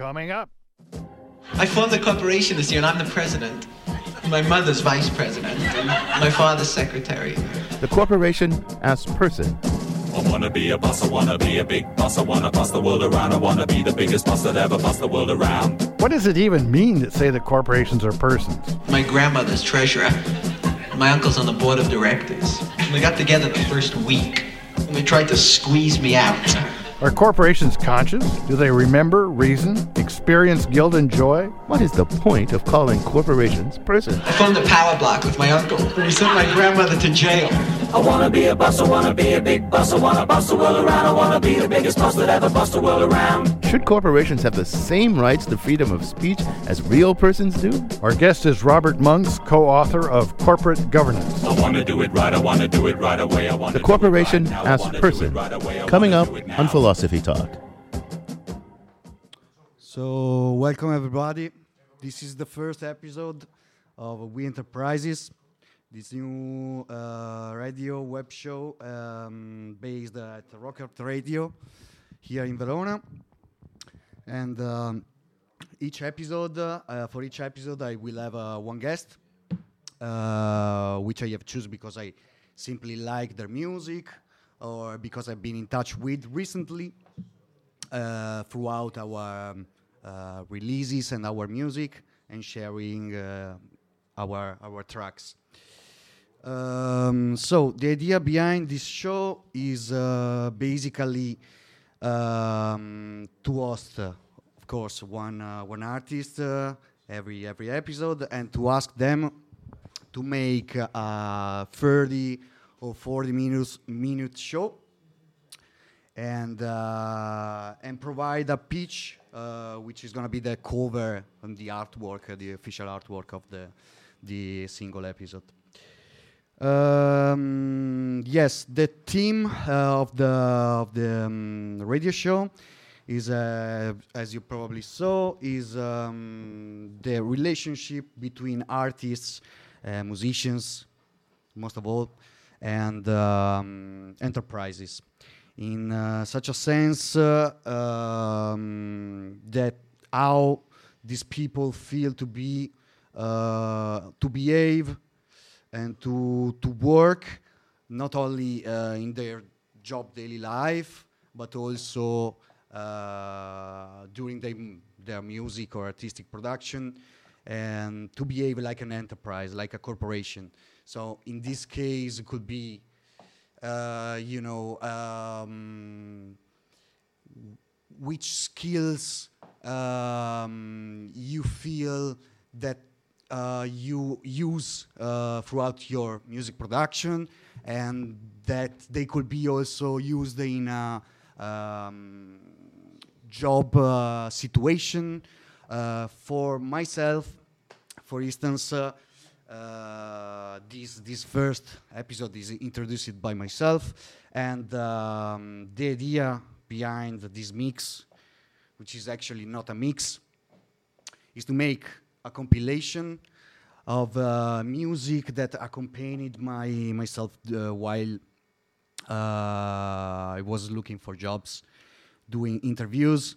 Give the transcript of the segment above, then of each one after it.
Coming up. I formed a corporation this year and I'm the president. My mother's vice president and my father's secretary. The corporation as person. I wanna be a boss, I wanna be a big boss, I wanna boss the world around, I wanna be the biggest boss that ever bossed the world around. What does it even mean to say that corporations are persons? My grandmother's treasurer. My uncle's on the board of directors. We got together the first week and they tried to squeeze me out. Are corporations conscious? Do they remember, reason, experience guilt and joy? What is the point of calling corporations persons? I formed a power block with my uncle, and he sent my grandmother to jail. I wanna be a boss, I wanna be a big boss, I wanna boss the world around, I wanna be the biggest boss that ever bossed the world around. Should corporations have the same rights to freedom of speech as real persons do? Our guest is Robert Monks, co-author of Corporate Governance. I wanna do it right, I wanna do it right away, I wanna do it right now. The corporation as person, coming up on Philosophy Talk. So, welcome everybody. This is the first episode of We Enterprises, this new radio web show based at Rock Art Radio here in Verona. And each episode, for each episode, I will have one guest, which I have chosen because I simply like their music, or because I've been in touch with recently throughout our releases and our music and sharing our tracks. So the idea behind this show is basically to host, of course, one artist every episode, and to ask them to make 30 or 40 minute show, and provide a pitch, which is gonna be the cover and the artwork, the official artwork of the single episode. Yes, the theme of the radio show is, as you probably saw, is the relationship between artists, musicians, most of all, and enterprises, in such a sense that how these people feel to be, to behave, and to work, not only in their job daily life, but also during their music or artistic production, and to behave like an enterprise, like a corporation. So in this case, it could be, which skills you feel that you use throughout your music production, and that they could be also used in a job situation. For myself, for instance, this first episode is introduced by myself, and the idea behind this mix, which is actually not a mix, is to make a compilation of music that accompanied myself while I was looking for jobs, doing interviews.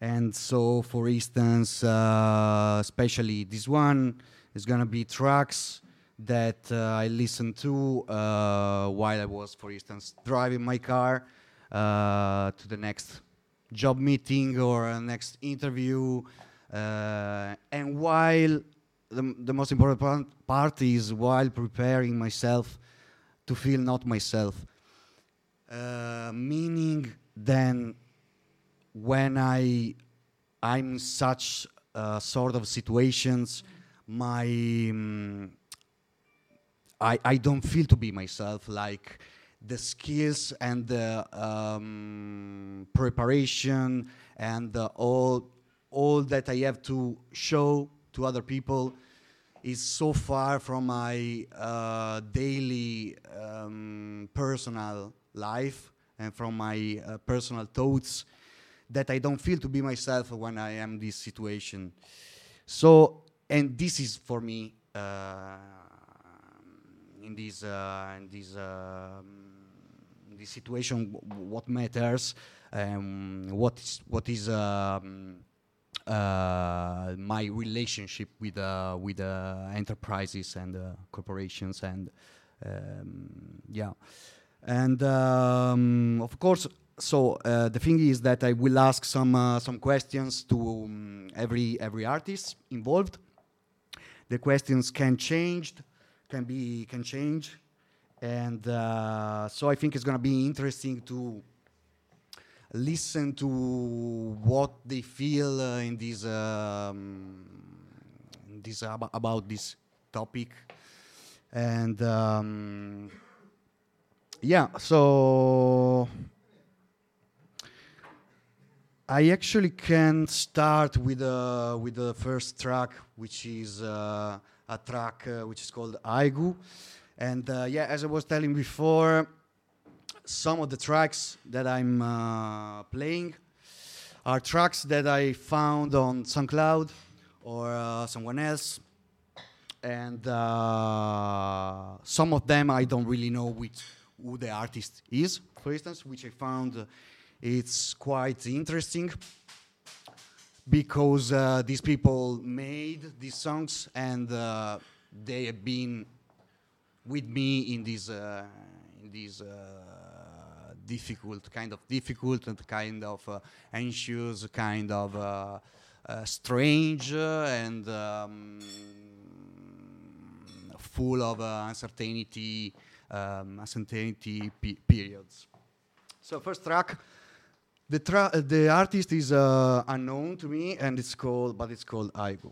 And so, for instance, especially this one, it's gonna be tracks that I listened to while I was, for instance, driving my car to the next job meeting or next interview. And while the most important part is while preparing myself to feel not myself, meaning then when I'm in such sort of situations, I don't feel to be myself, like the skills and the preparation and all that I have to show to other people is so far from my daily personal life and from my personal thoughts that I don't feel to be myself when I am in this situation. So. And this is for me in this this situation, what matters, what is my relationship with enterprises and corporations, and of course. So the thing is that I will ask some questions to every artist involved. The questions can change, and so I think it's gonna be interesting to listen to what they feel about this topic, and so. I actually can start with the first track, which is a track which is called Aigu, and as I was telling before, some of the tracks that I'm playing are tracks that I found on SoundCloud or someone else, and some of them I don't really know who the artist is. For instance, which I found. It's quite interesting because these people made these songs, and they have been with me in this difficult, kind of anxious, kind of strange, and full of uncertainty periods. So first track. The artist is unknown to me, and it's called Aigu.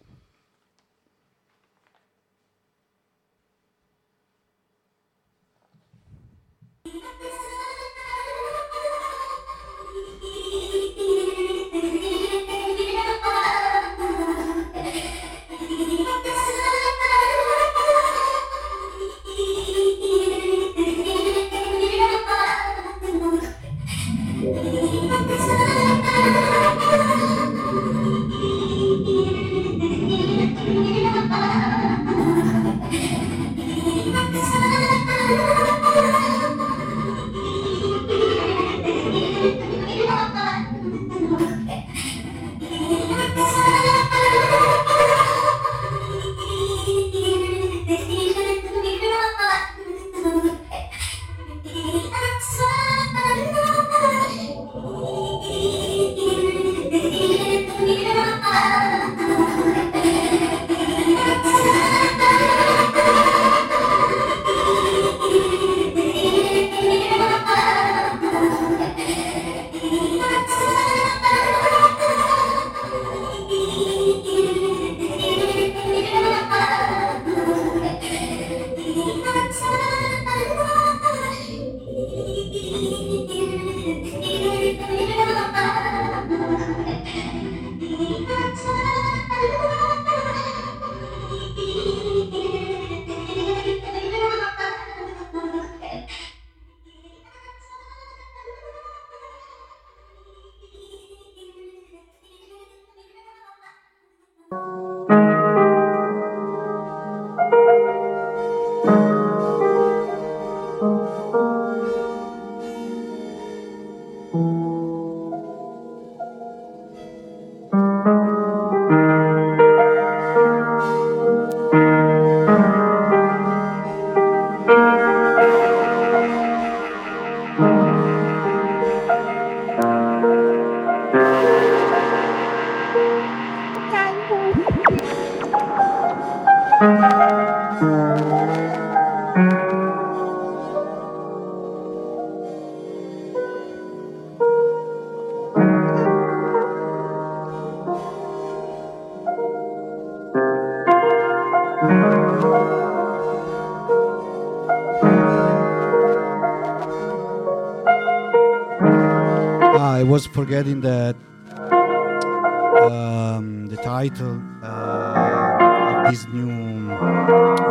I was forgetting that the title of this new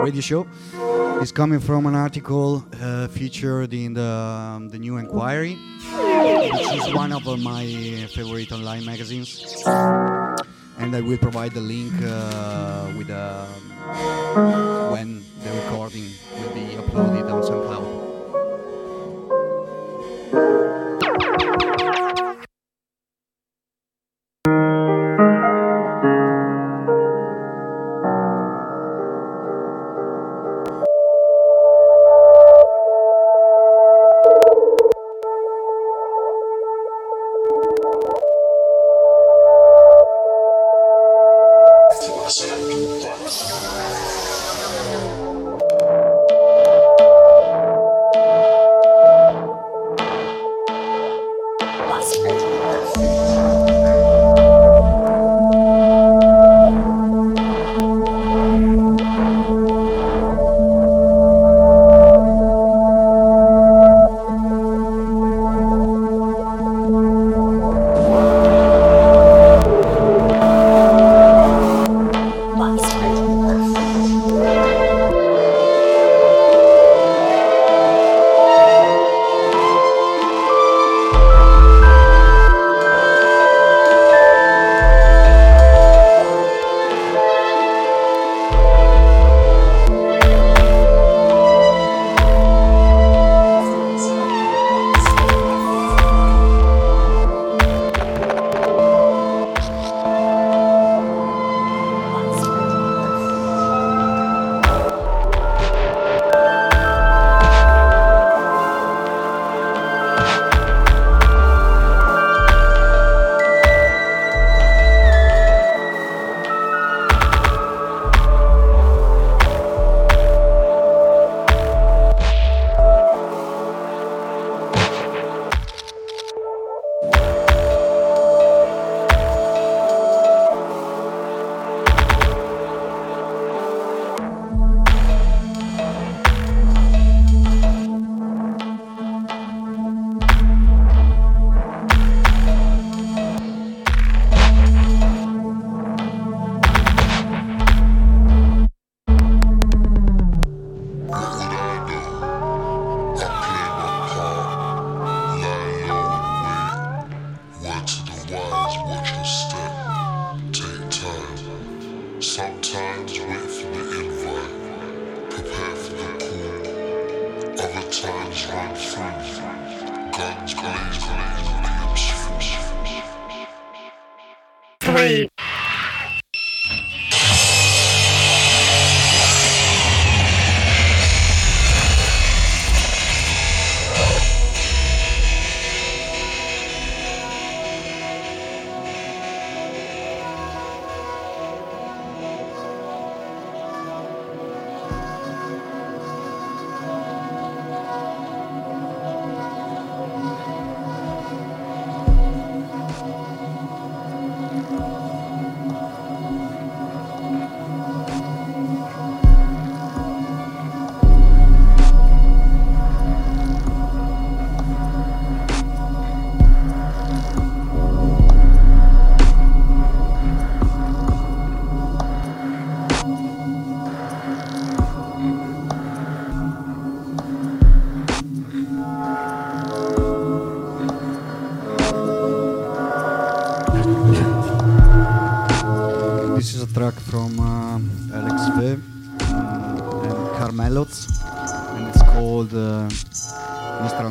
radio show is coming from an article featured in the New Inquiry, which is one of my favorite online magazines, and I will provide the link when the recording will be uploaded on SoundCloud.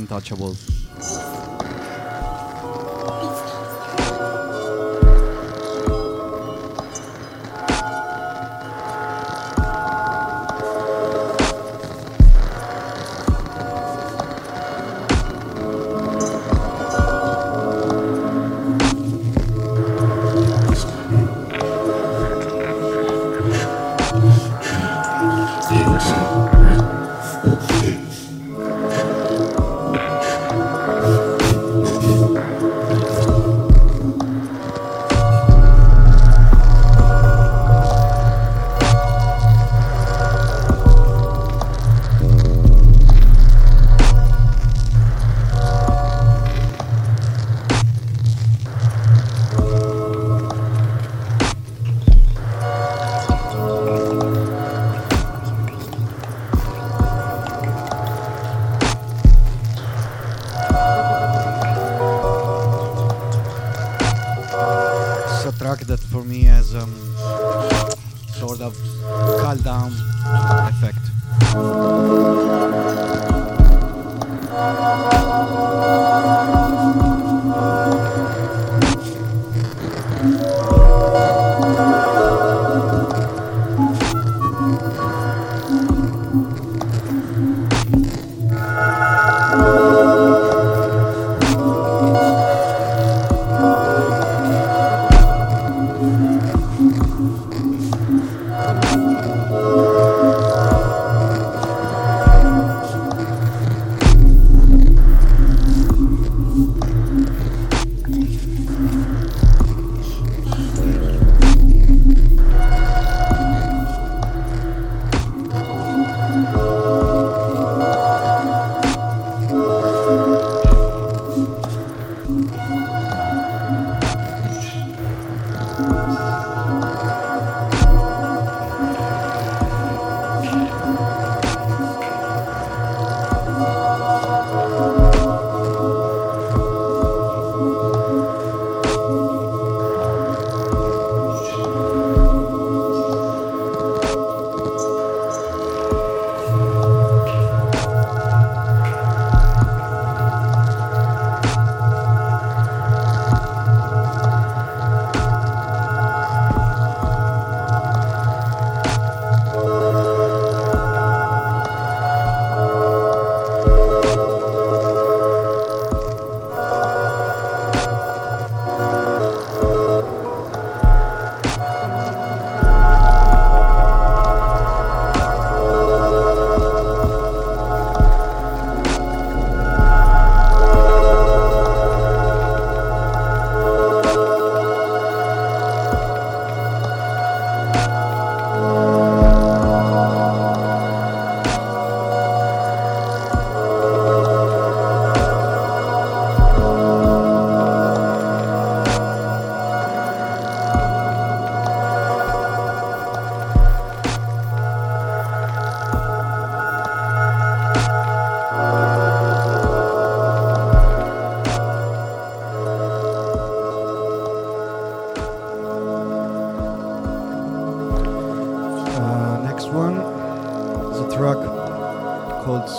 Untouchables.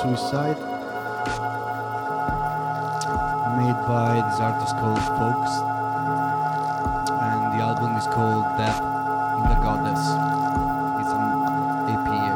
Suicide, made by this artist called Folks, and the album is called Death in the Goddess. It's an EP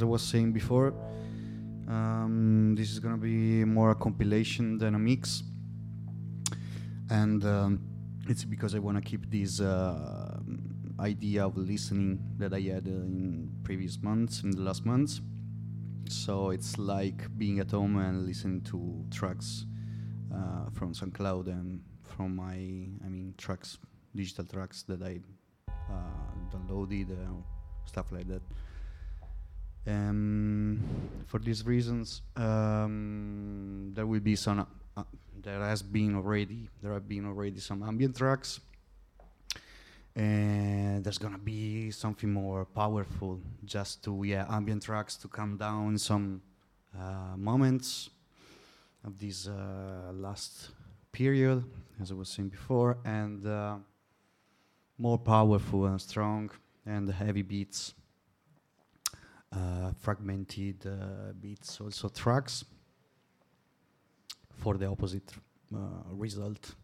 as I was saying before, this is going to be more a compilation than a mix, and it's because I want to keep this idea of listening that I had in previous months, in the last months. So it's like being at home and listening to tracks from SoundCloud and from my, tracks, digital tracks that I downloaded, stuff like that. For these reasons, there will be some. There have been already some ambient tracks, and there's gonna be something more powerful, just to ambient tracks to calm down some moments of this last period, as I was saying before, and more powerful and strong and heavy beats, fragmented beats, also tracks for the opposite result.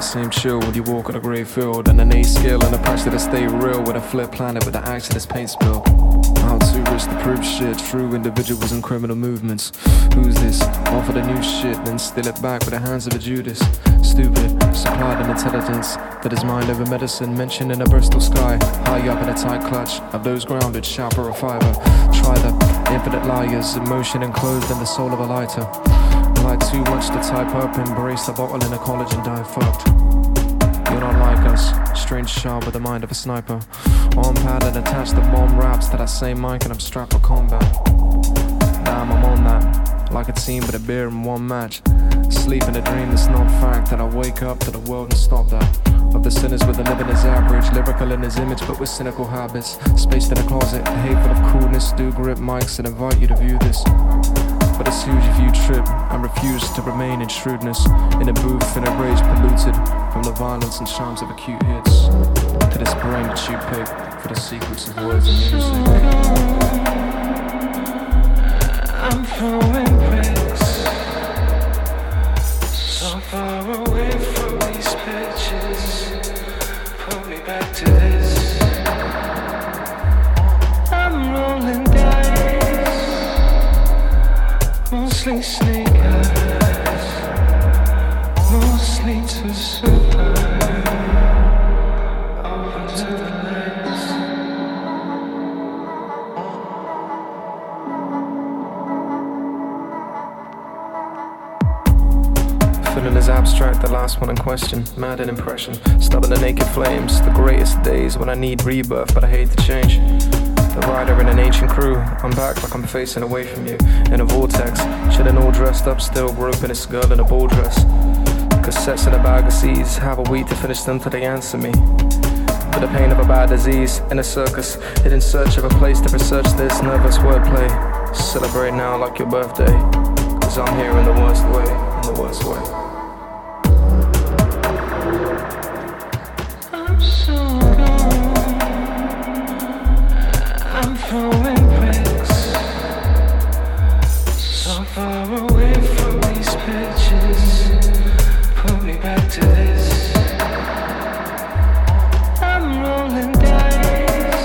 Same chill when you walk on a grey field, and an A skill and a patch that'll stay real with a flip planet with the axe in its paint spill. I'm too rich to prove shit, true individuals and criminal movements. Who's this? Offer the new shit, then steal it back with the hands of a Judas. Stupid, supplied an intelligence that is mind over medicine, mentioned in a Bristol sky. High up in a tight clutch of those grounded, sharper or fiber. Try the infinite liars, emotion enclosed in the soul of a lighter. Like too much to type up, embrace the bottle in a college and die fucked. You're not like us. eyes, strange shard with the mind of a sniper. Arm pad and attached the bomb wraps to that same mic and I'm strapped for combat. Damn, I'm on that, like it seemed, but a beer in one match. Sleep in a dream that's not fact, that I wake up to the world and stop that. Of the sinners with the living is average, lyrical in his image but with cynical habits. Spaced in a closet, hateful of coolness, do grip mics and invite you to view this. But it's huge if you trip and refuse to remain in shrewdness. In a booth, in a rage polluted from the violence and charms of acute hits. To this brain that you pick for the secrets of words and music. I'm throwing bricks so far away from these pitches. Pull me back to this. I'm rolling down. Mostly sneakers, mostly to super, over to the lights. Feeling is abstract, the last one in question, mad in impression, stuck in the naked flames, the greatest days when I need rebirth but I hate the change. The rider in an ancient crew, I'm back like I'm facing away from you. In a vortex, chilling all dressed up still, groping this girl in a ball dress. Cassettes in a bag of seeds, have a week to finish them till they answer me. For the pain of a bad disease, in a circus, hid in search of a place to research this nervous wordplay. Celebrate now like your birthday, cause I'm here in the worst way, in the worst way. Throwing bricks so far away from these pitches. Pull me back to this. I'm rolling dice,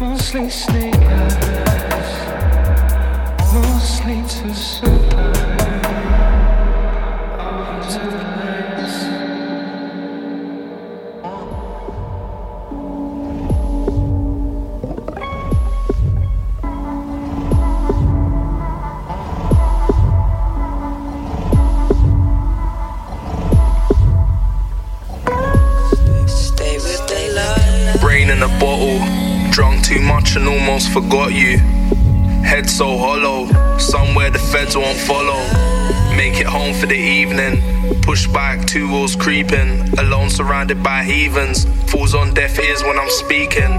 mostly sneakers, mostly to super, over to the lights. Drunk too much and almost forgot you. Head so hollow, somewhere the feds won't follow. Make it home for the evening. Push back, two walls creeping. Alone surrounded by heathens. Falls on deaf ears when I'm speaking.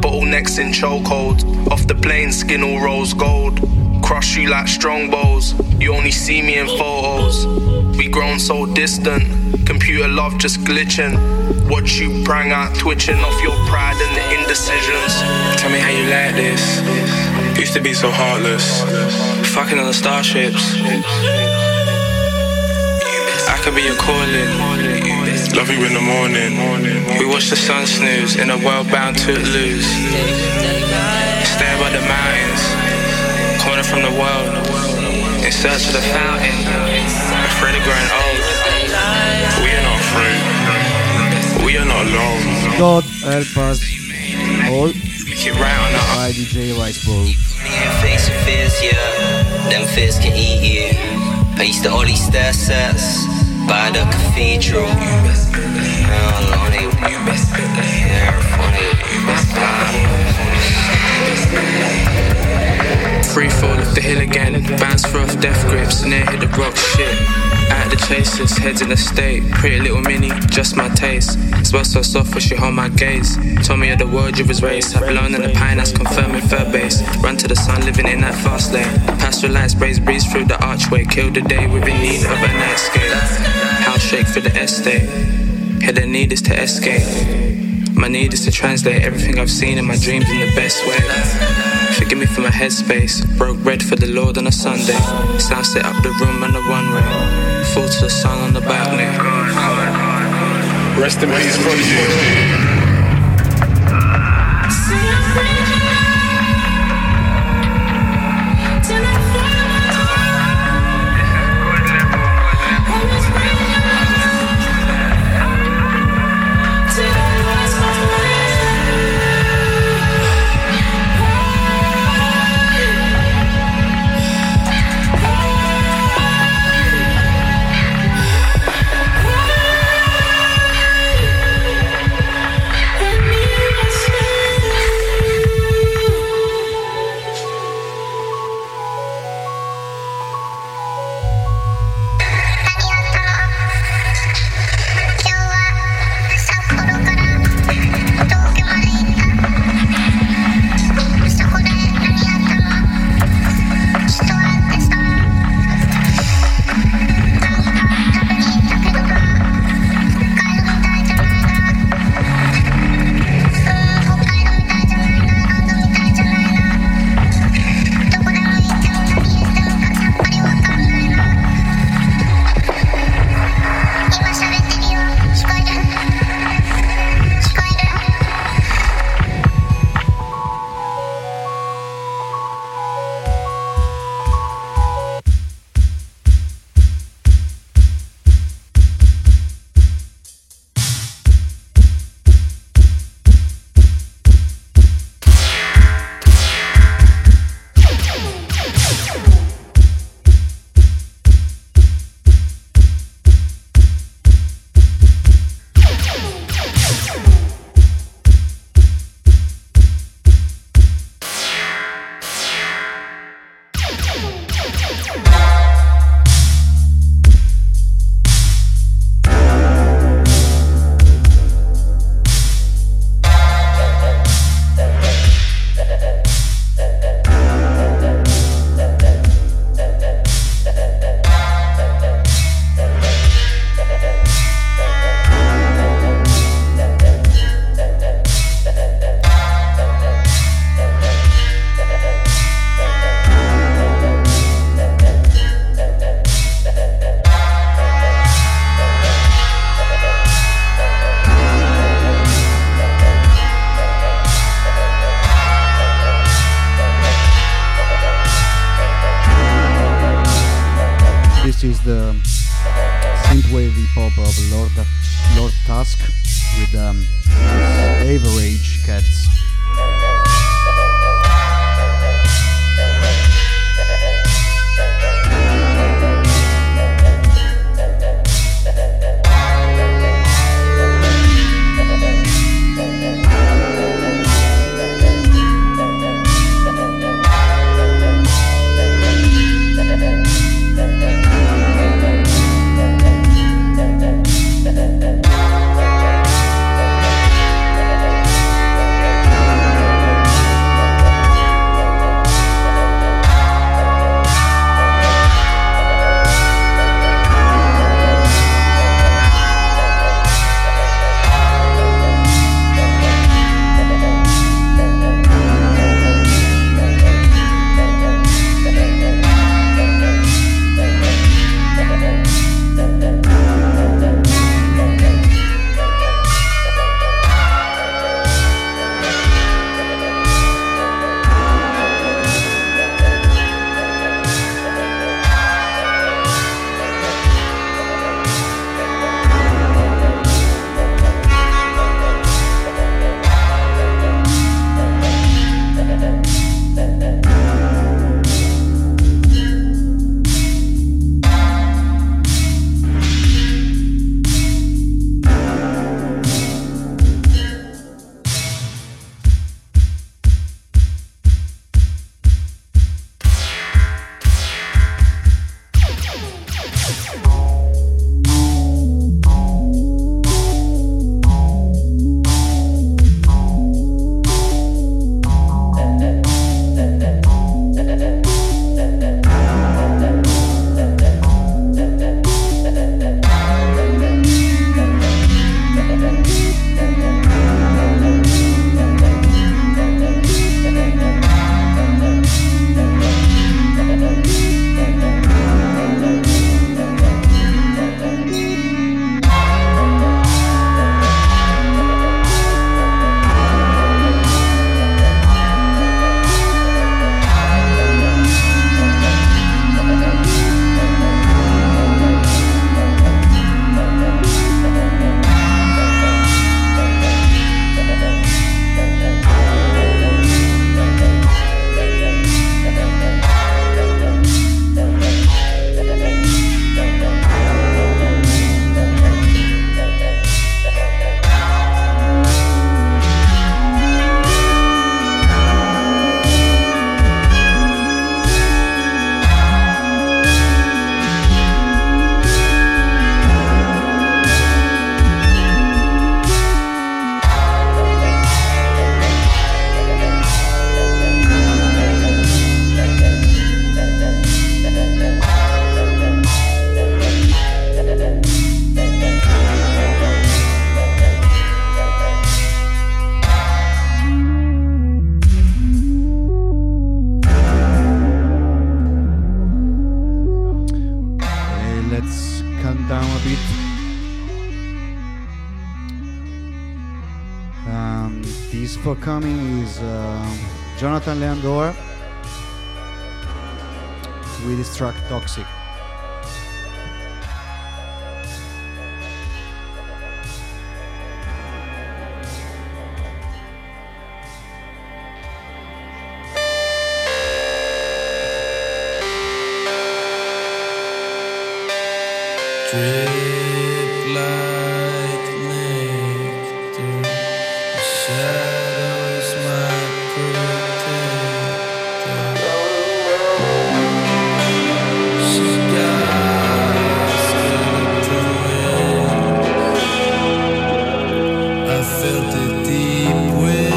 Bottlenecks in chokeholds. Off the plane, skin all rose gold. Crush you like strongbows. You only see me in photos. We grown so distant. Computer love just glitching. Watch you prang out, twitching off your pride and the indecisions. Tell me how you like this. Used to be so heartless. Fucking on the starships. I could be your calling. Love you in the morning. We watch the sun snooze in a world bound to lose. Stare by the mountains. Corner from the world. In search of the fountain. Afraid of growing old. We are not afraid. We are not alone. God help us all. By DJ Riceball. Face your fears, yeah. Them fears can eat you. I used to all these stair sets by the cathedral. Free fall off the hill again. Bounce for off death grips. Near hit the rock shit. At the chasers, heads in the state. Pretty little mini, just my taste. Smell so soft as she hold my gaze. Told me of the world you was raised. Have blown in the pine that's confirming third base. Run to the sun, living in that fast lane. Pastoral lights, braised breeze through the archway. Kill the day with the need of a nightscape. House shake for the estate. Here the need is to escape. My need is to translate everything I've seen in my dreams in the best way. Forgive me for my headspace. Broke bread for the Lord on a Sunday. Sound set up the room on the one way. Fall to the sun on the balcony. Rest in peace, Prodigy. synthwave hip-hop of Lord Tusk with Average Cats. Coming is Jonathan Leandor with his track Toxic. Away.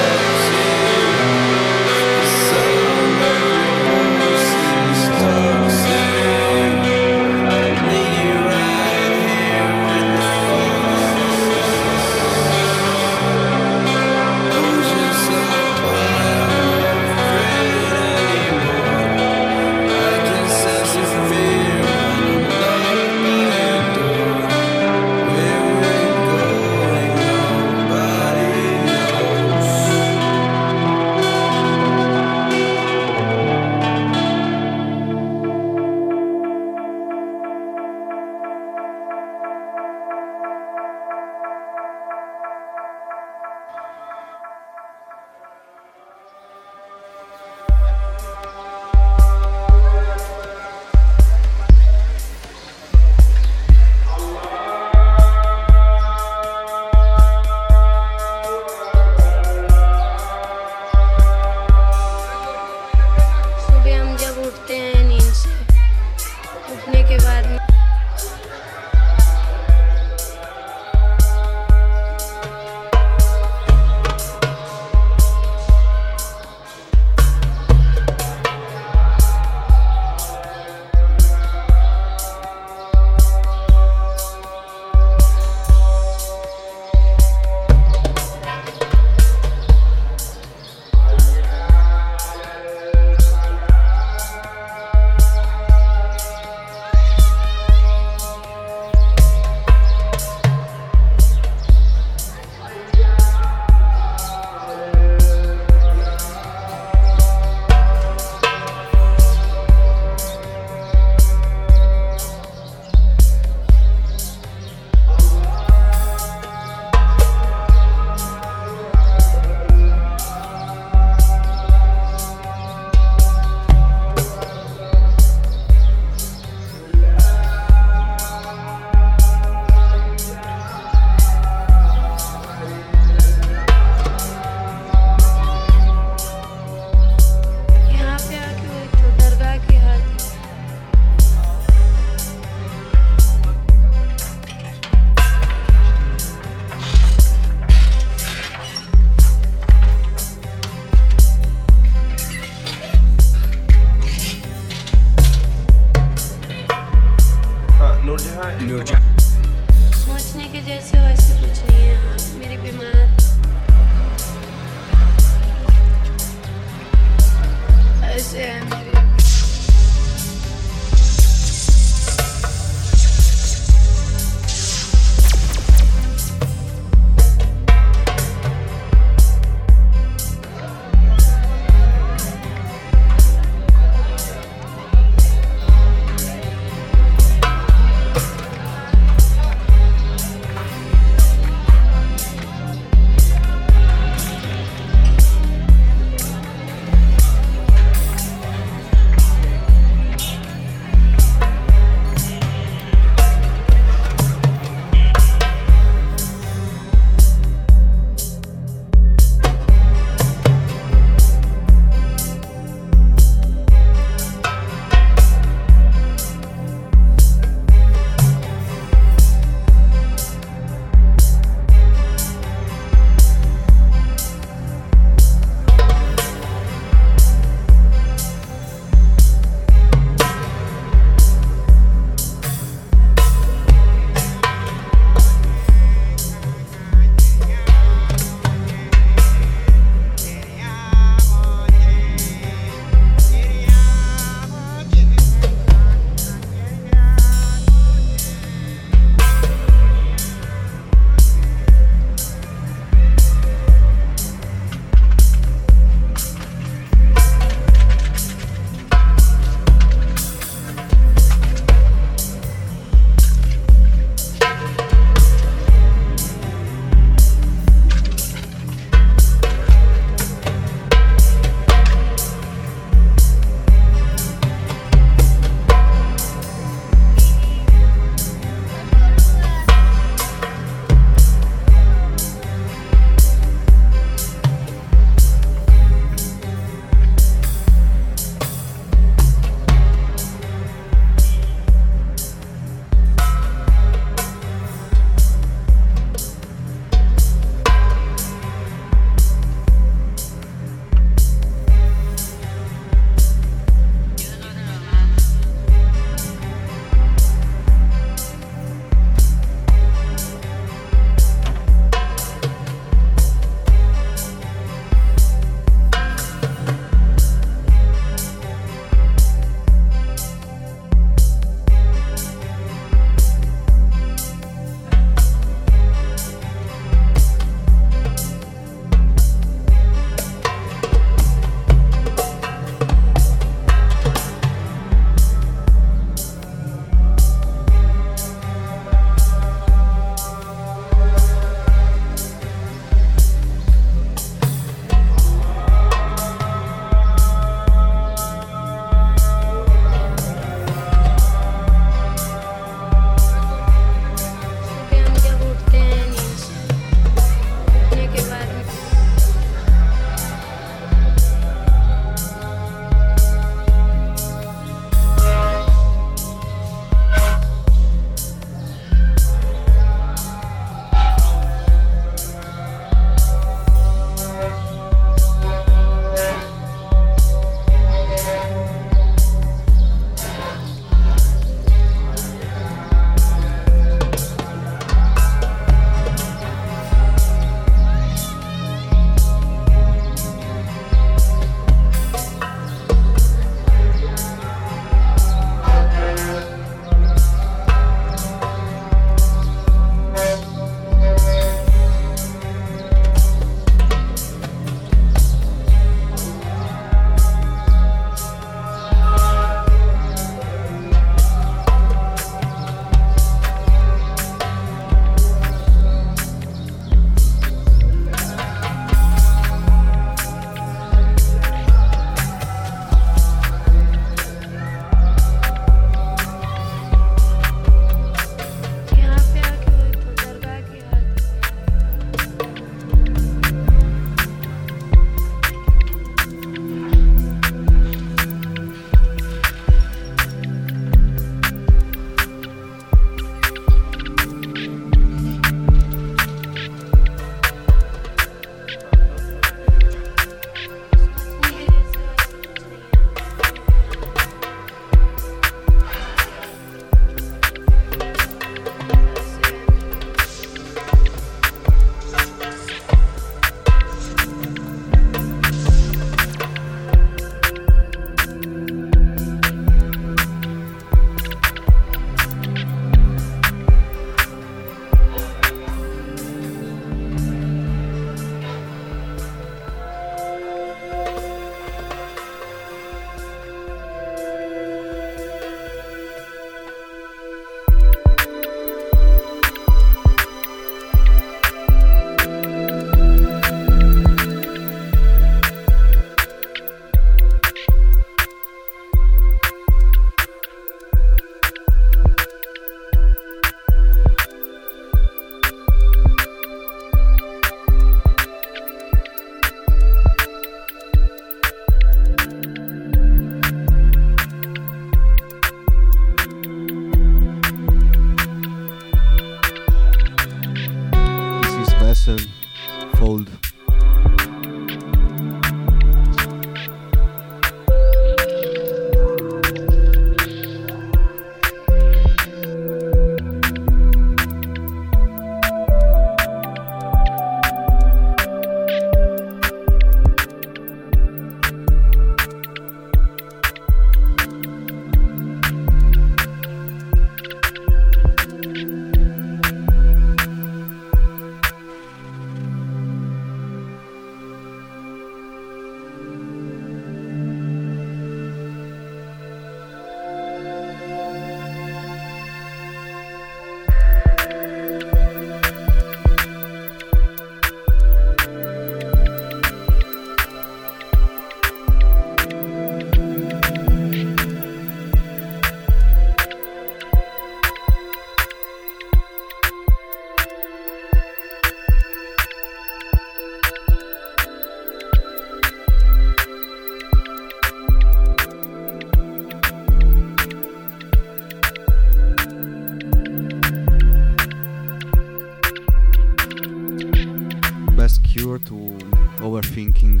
thinking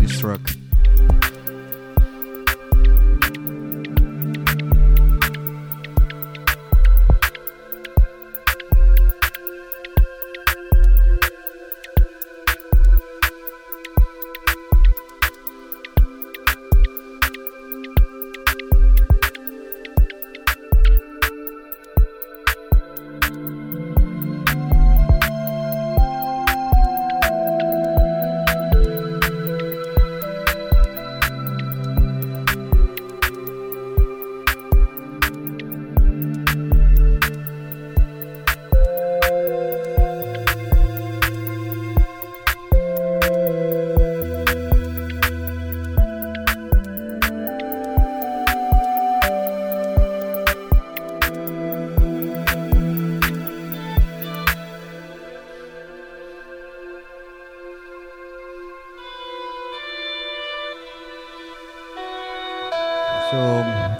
this track.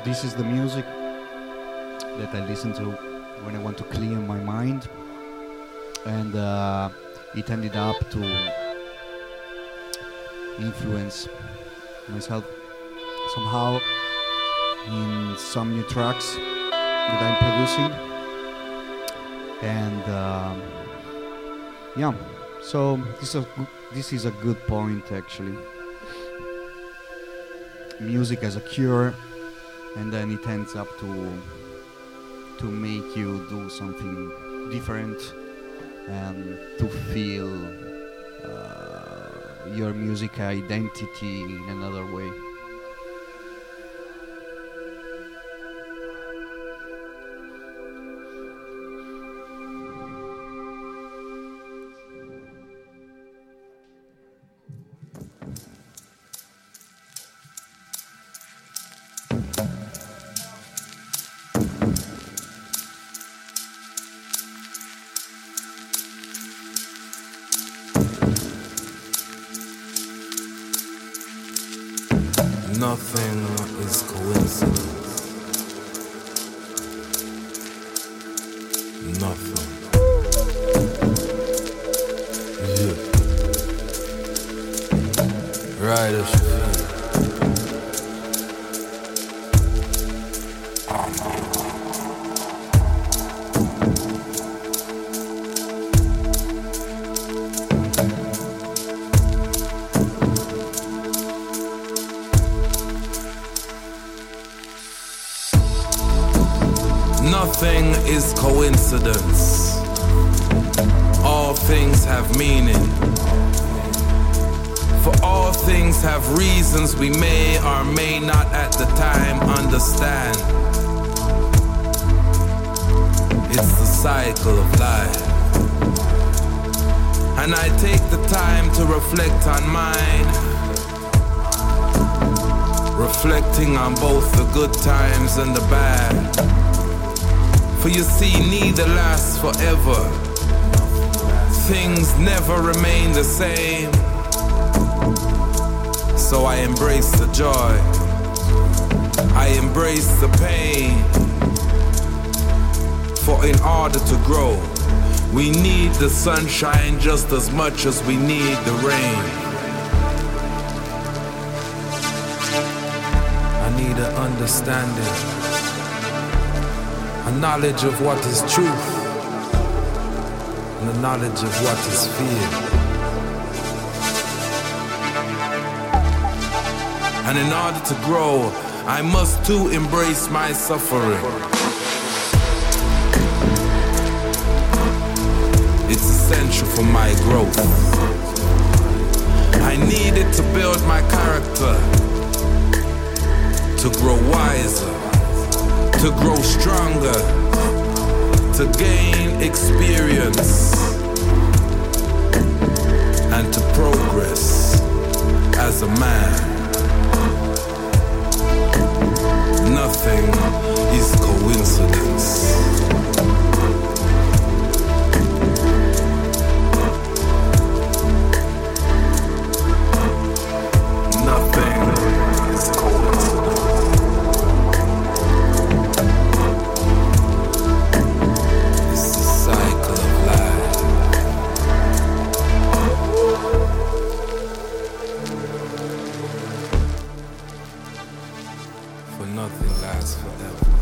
This is the music that I listen to when I want to clear my mind, and it ended up to influence myself somehow in some new tracks that I'm producing, and yeah, so this is a good point actually. Music as a cure. And then it ends up to make you do something different and to feel your music identity in another way. Nothing is coincidence. Nothing. Yeah. Right as coincidence. All things have meaning. For all things have reasons we may or may not at the time understand. It's the cycle of life. And I take the time to reflect on mine. Reflecting on both the good times and the bad. For you see, neither lasts forever. Things never remain the same. So I embrace the joy. I embrace the pain. For in order to grow, we need the sunshine just as much as we need the rain. I need an understanding. A knowledge of what is truth, and a knowledge of what is fear. And in order to grow, I must too embrace my suffering. It's essential for my growth. I need it to build my character, to grow wiser, to grow stronger, to gain experience, and to progress as a man. Nothing is coincidence. for nothing lasts forever.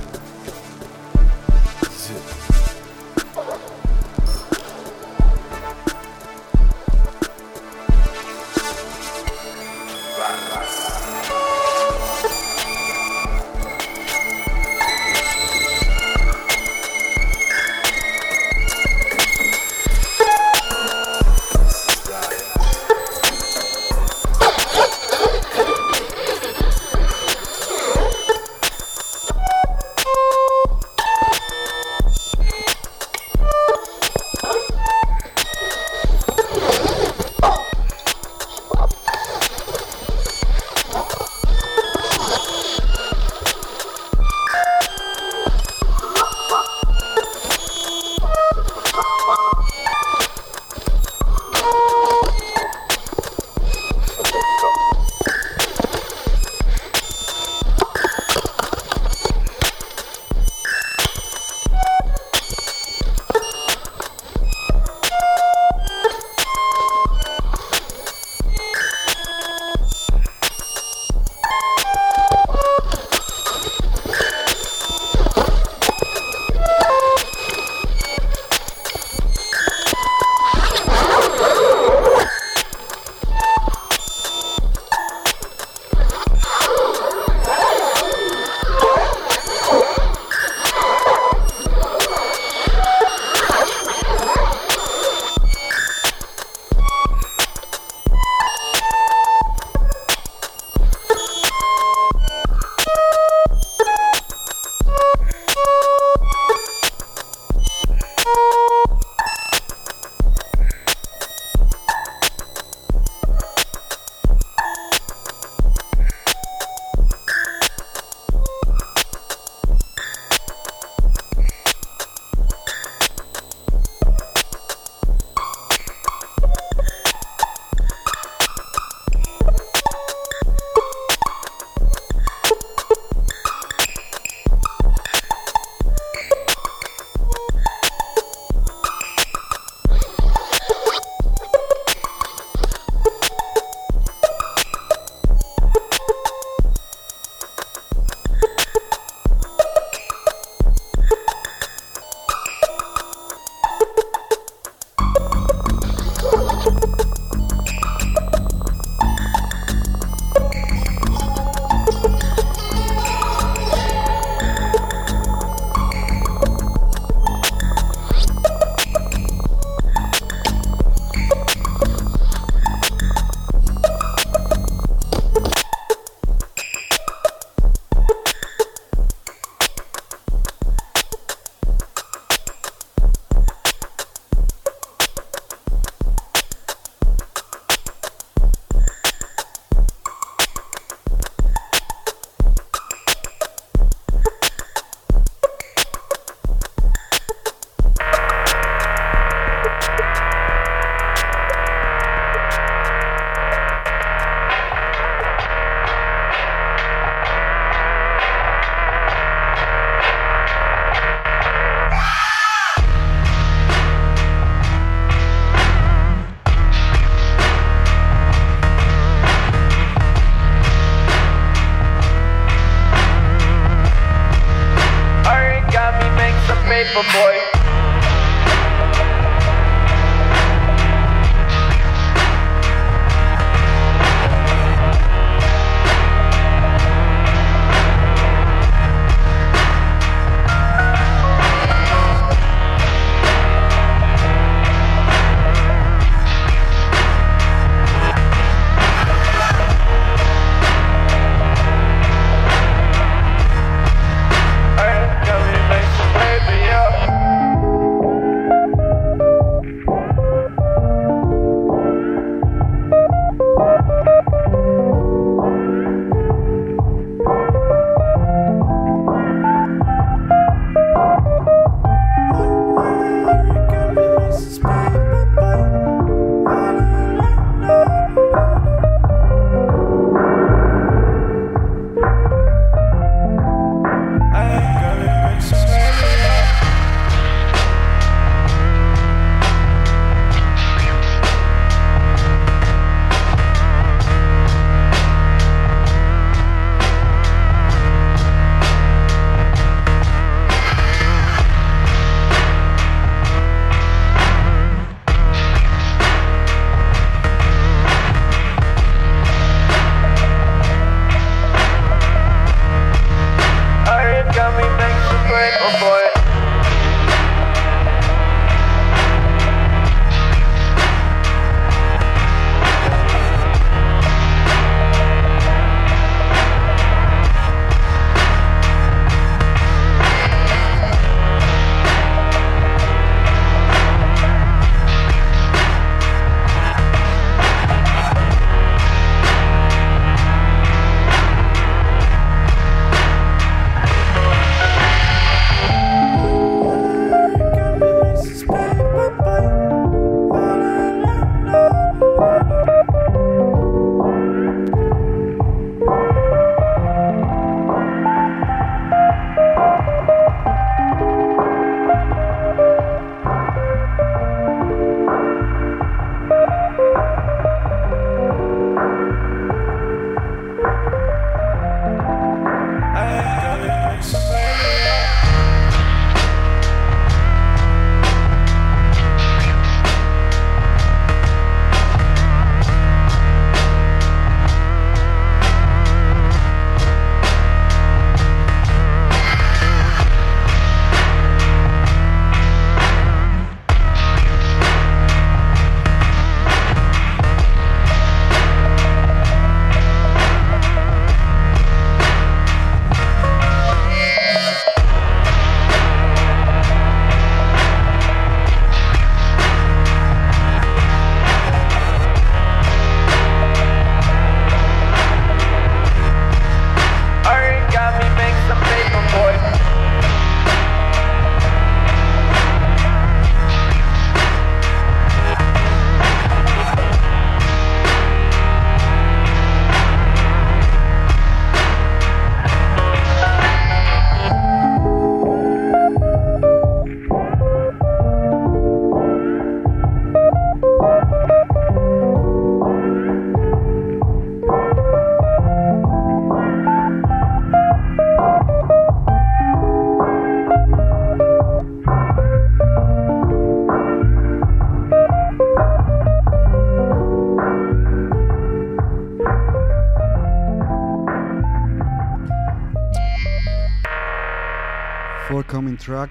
forthcoming track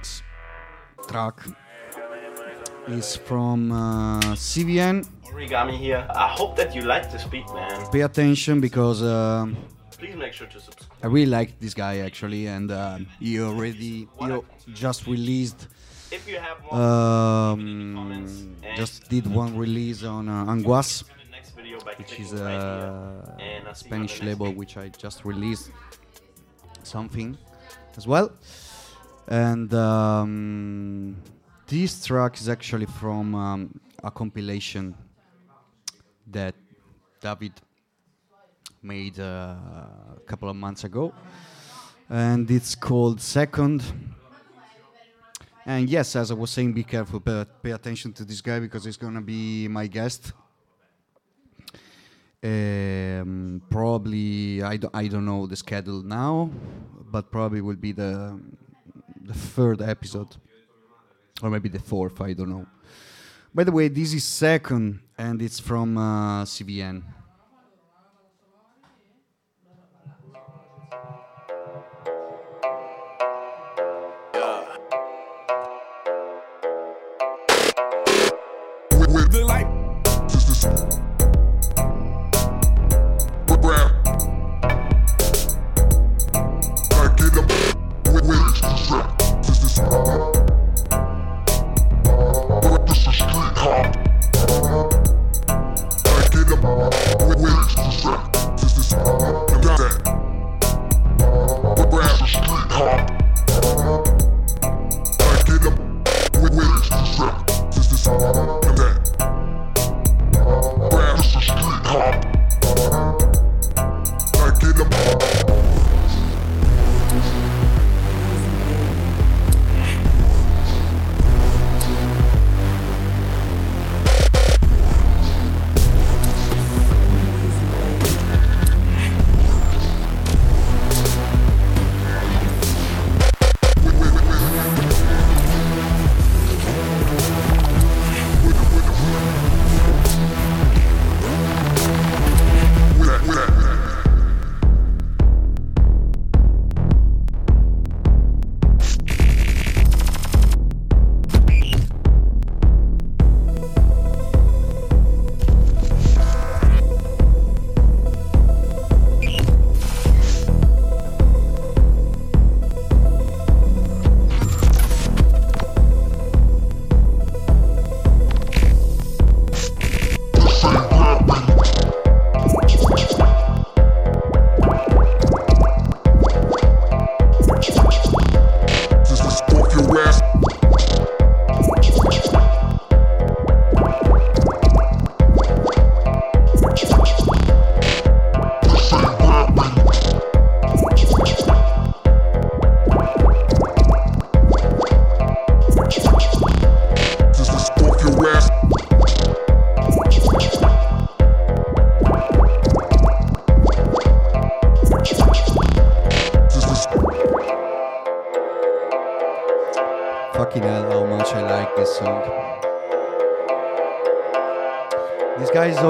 is from CVN. Origami here. I hope that you like this beat, man. Pay attention because please make sure to subscribe. I really like this guy actually, and he just released. If you have more comments, just did one release on Anguas, which is a Spanish label, which I just released something as well. And this track is actually from a compilation that David made a couple of months ago, and it's called Second. And yes, as I was saying, be careful, pay attention to this guy because he's gonna be my guest. Probably, I don't know the schedule now, but probably will be the third episode, or maybe the fourth, I don't know. By the way, this is Second, and it's from CVN.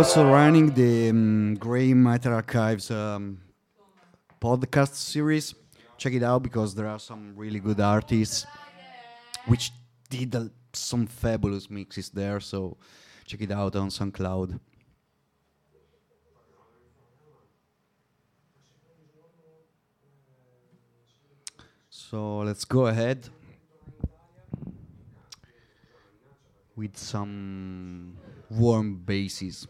Also running the Grey Matter Archives podcast series. Check it out because there are some really good artists which did some fabulous mixes there, so check it out on SoundCloud. So let's go ahead with some warm basses.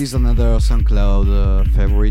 This is another SoundCloud favorite.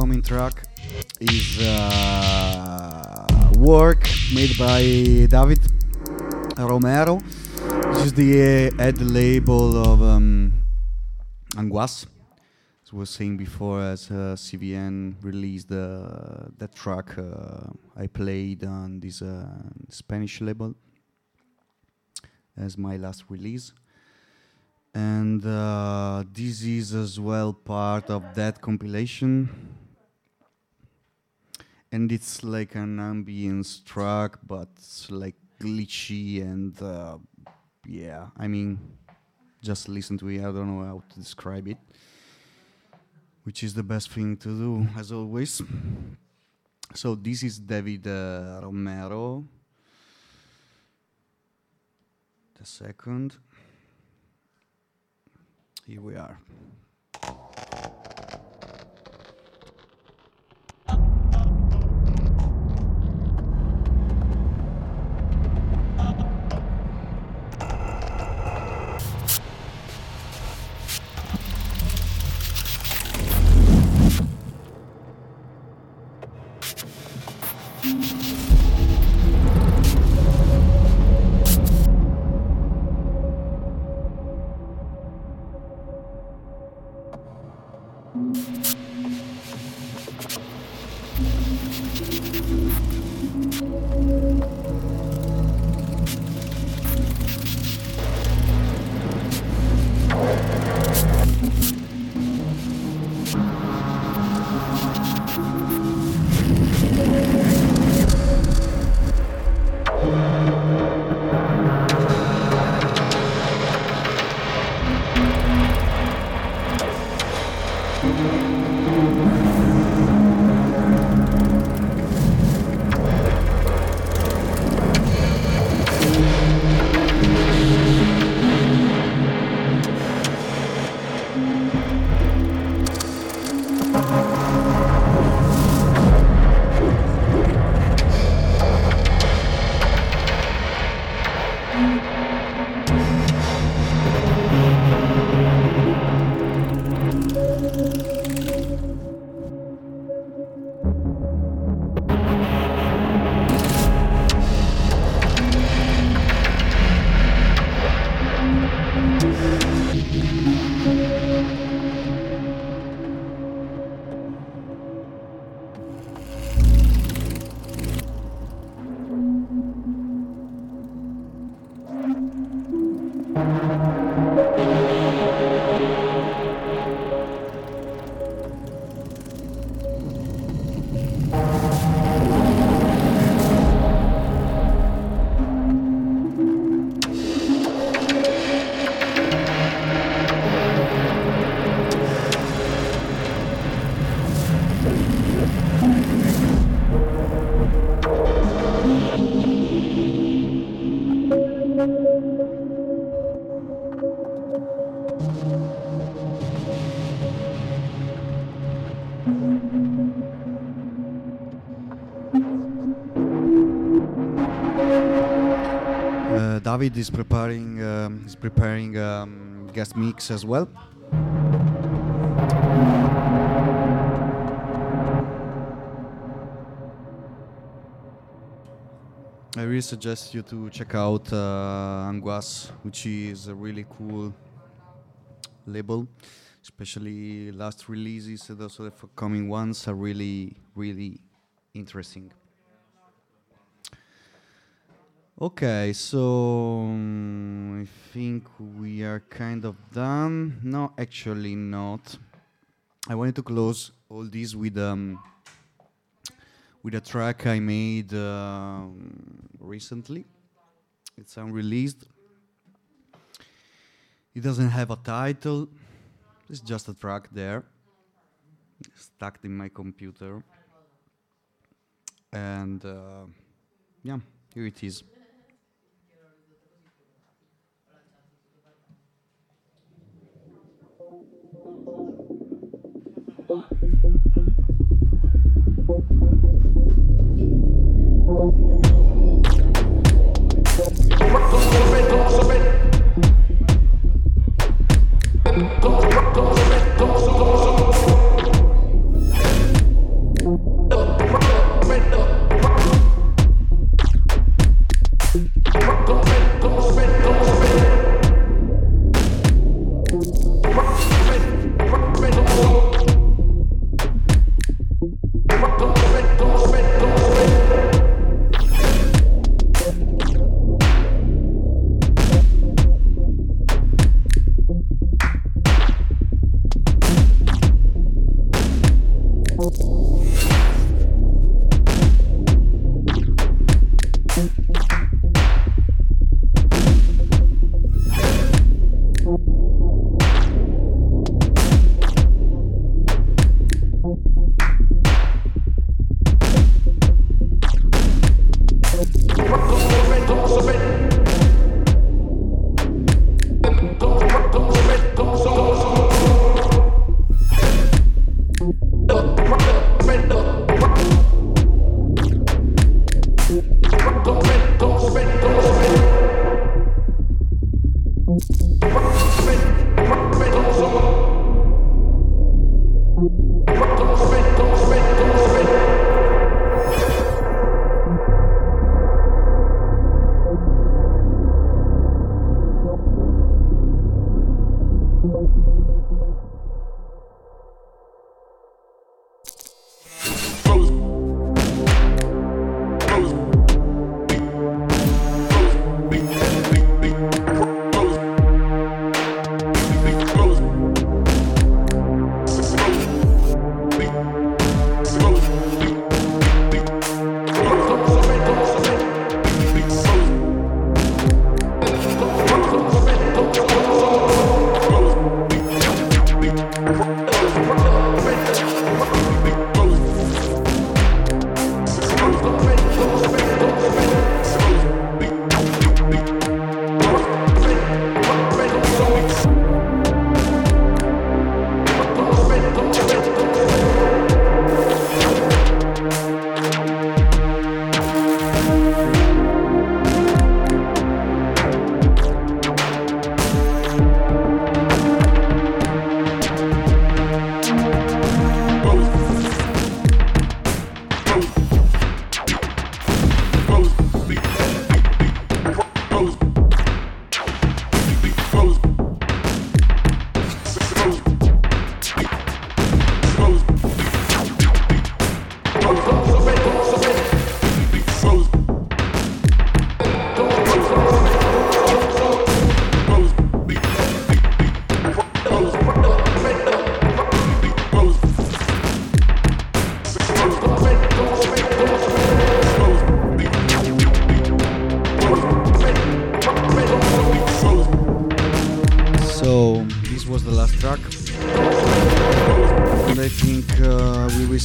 upcoming track is work made by David Romero. This is the ad label of Anguas. As we were saying before, as CVN released that track I played on this Spanish label as my last release. And this is as well part of that compilation, and it's like an ambience track, but it's like glitchy and yeah, I mean, just listen to it. I don't know how to describe it, which is the best thing to do as always. So this is David Romero. The second. Here we are. David is preparing guest mix as well. I really suggest you to check out Anguas, which is a really cool label, especially last releases and also the forthcoming ones are really, really interesting. Okay, so I think we are kind of done. No, actually not. I wanted to close all this with a track I made recently. It's unreleased. It doesn't have a title. It's just a track there, stuck in my computer. And yeah, here it is. Go,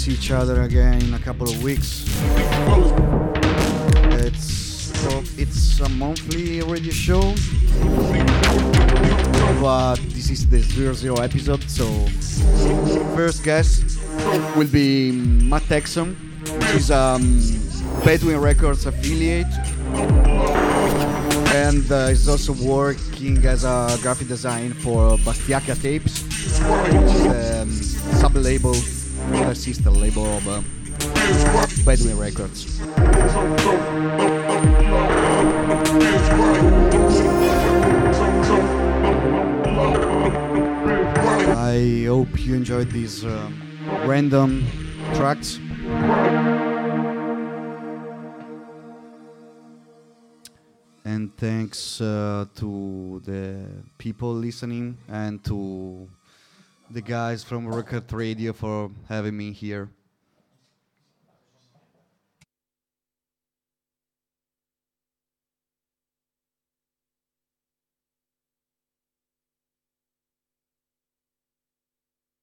Each other again in a couple of weeks. It's a monthly radio show, but this is the 00 episode. So first guest will be Matt Texon, which is Bedwin Records affiliate, and is also working as a graphic designer for Bastiakia Tapes, sub-label, sister label of Bedwin Records. I hope you enjoyed these random tracks. And thanks to the people listening and to the guys from Rock Art Radio for having me here.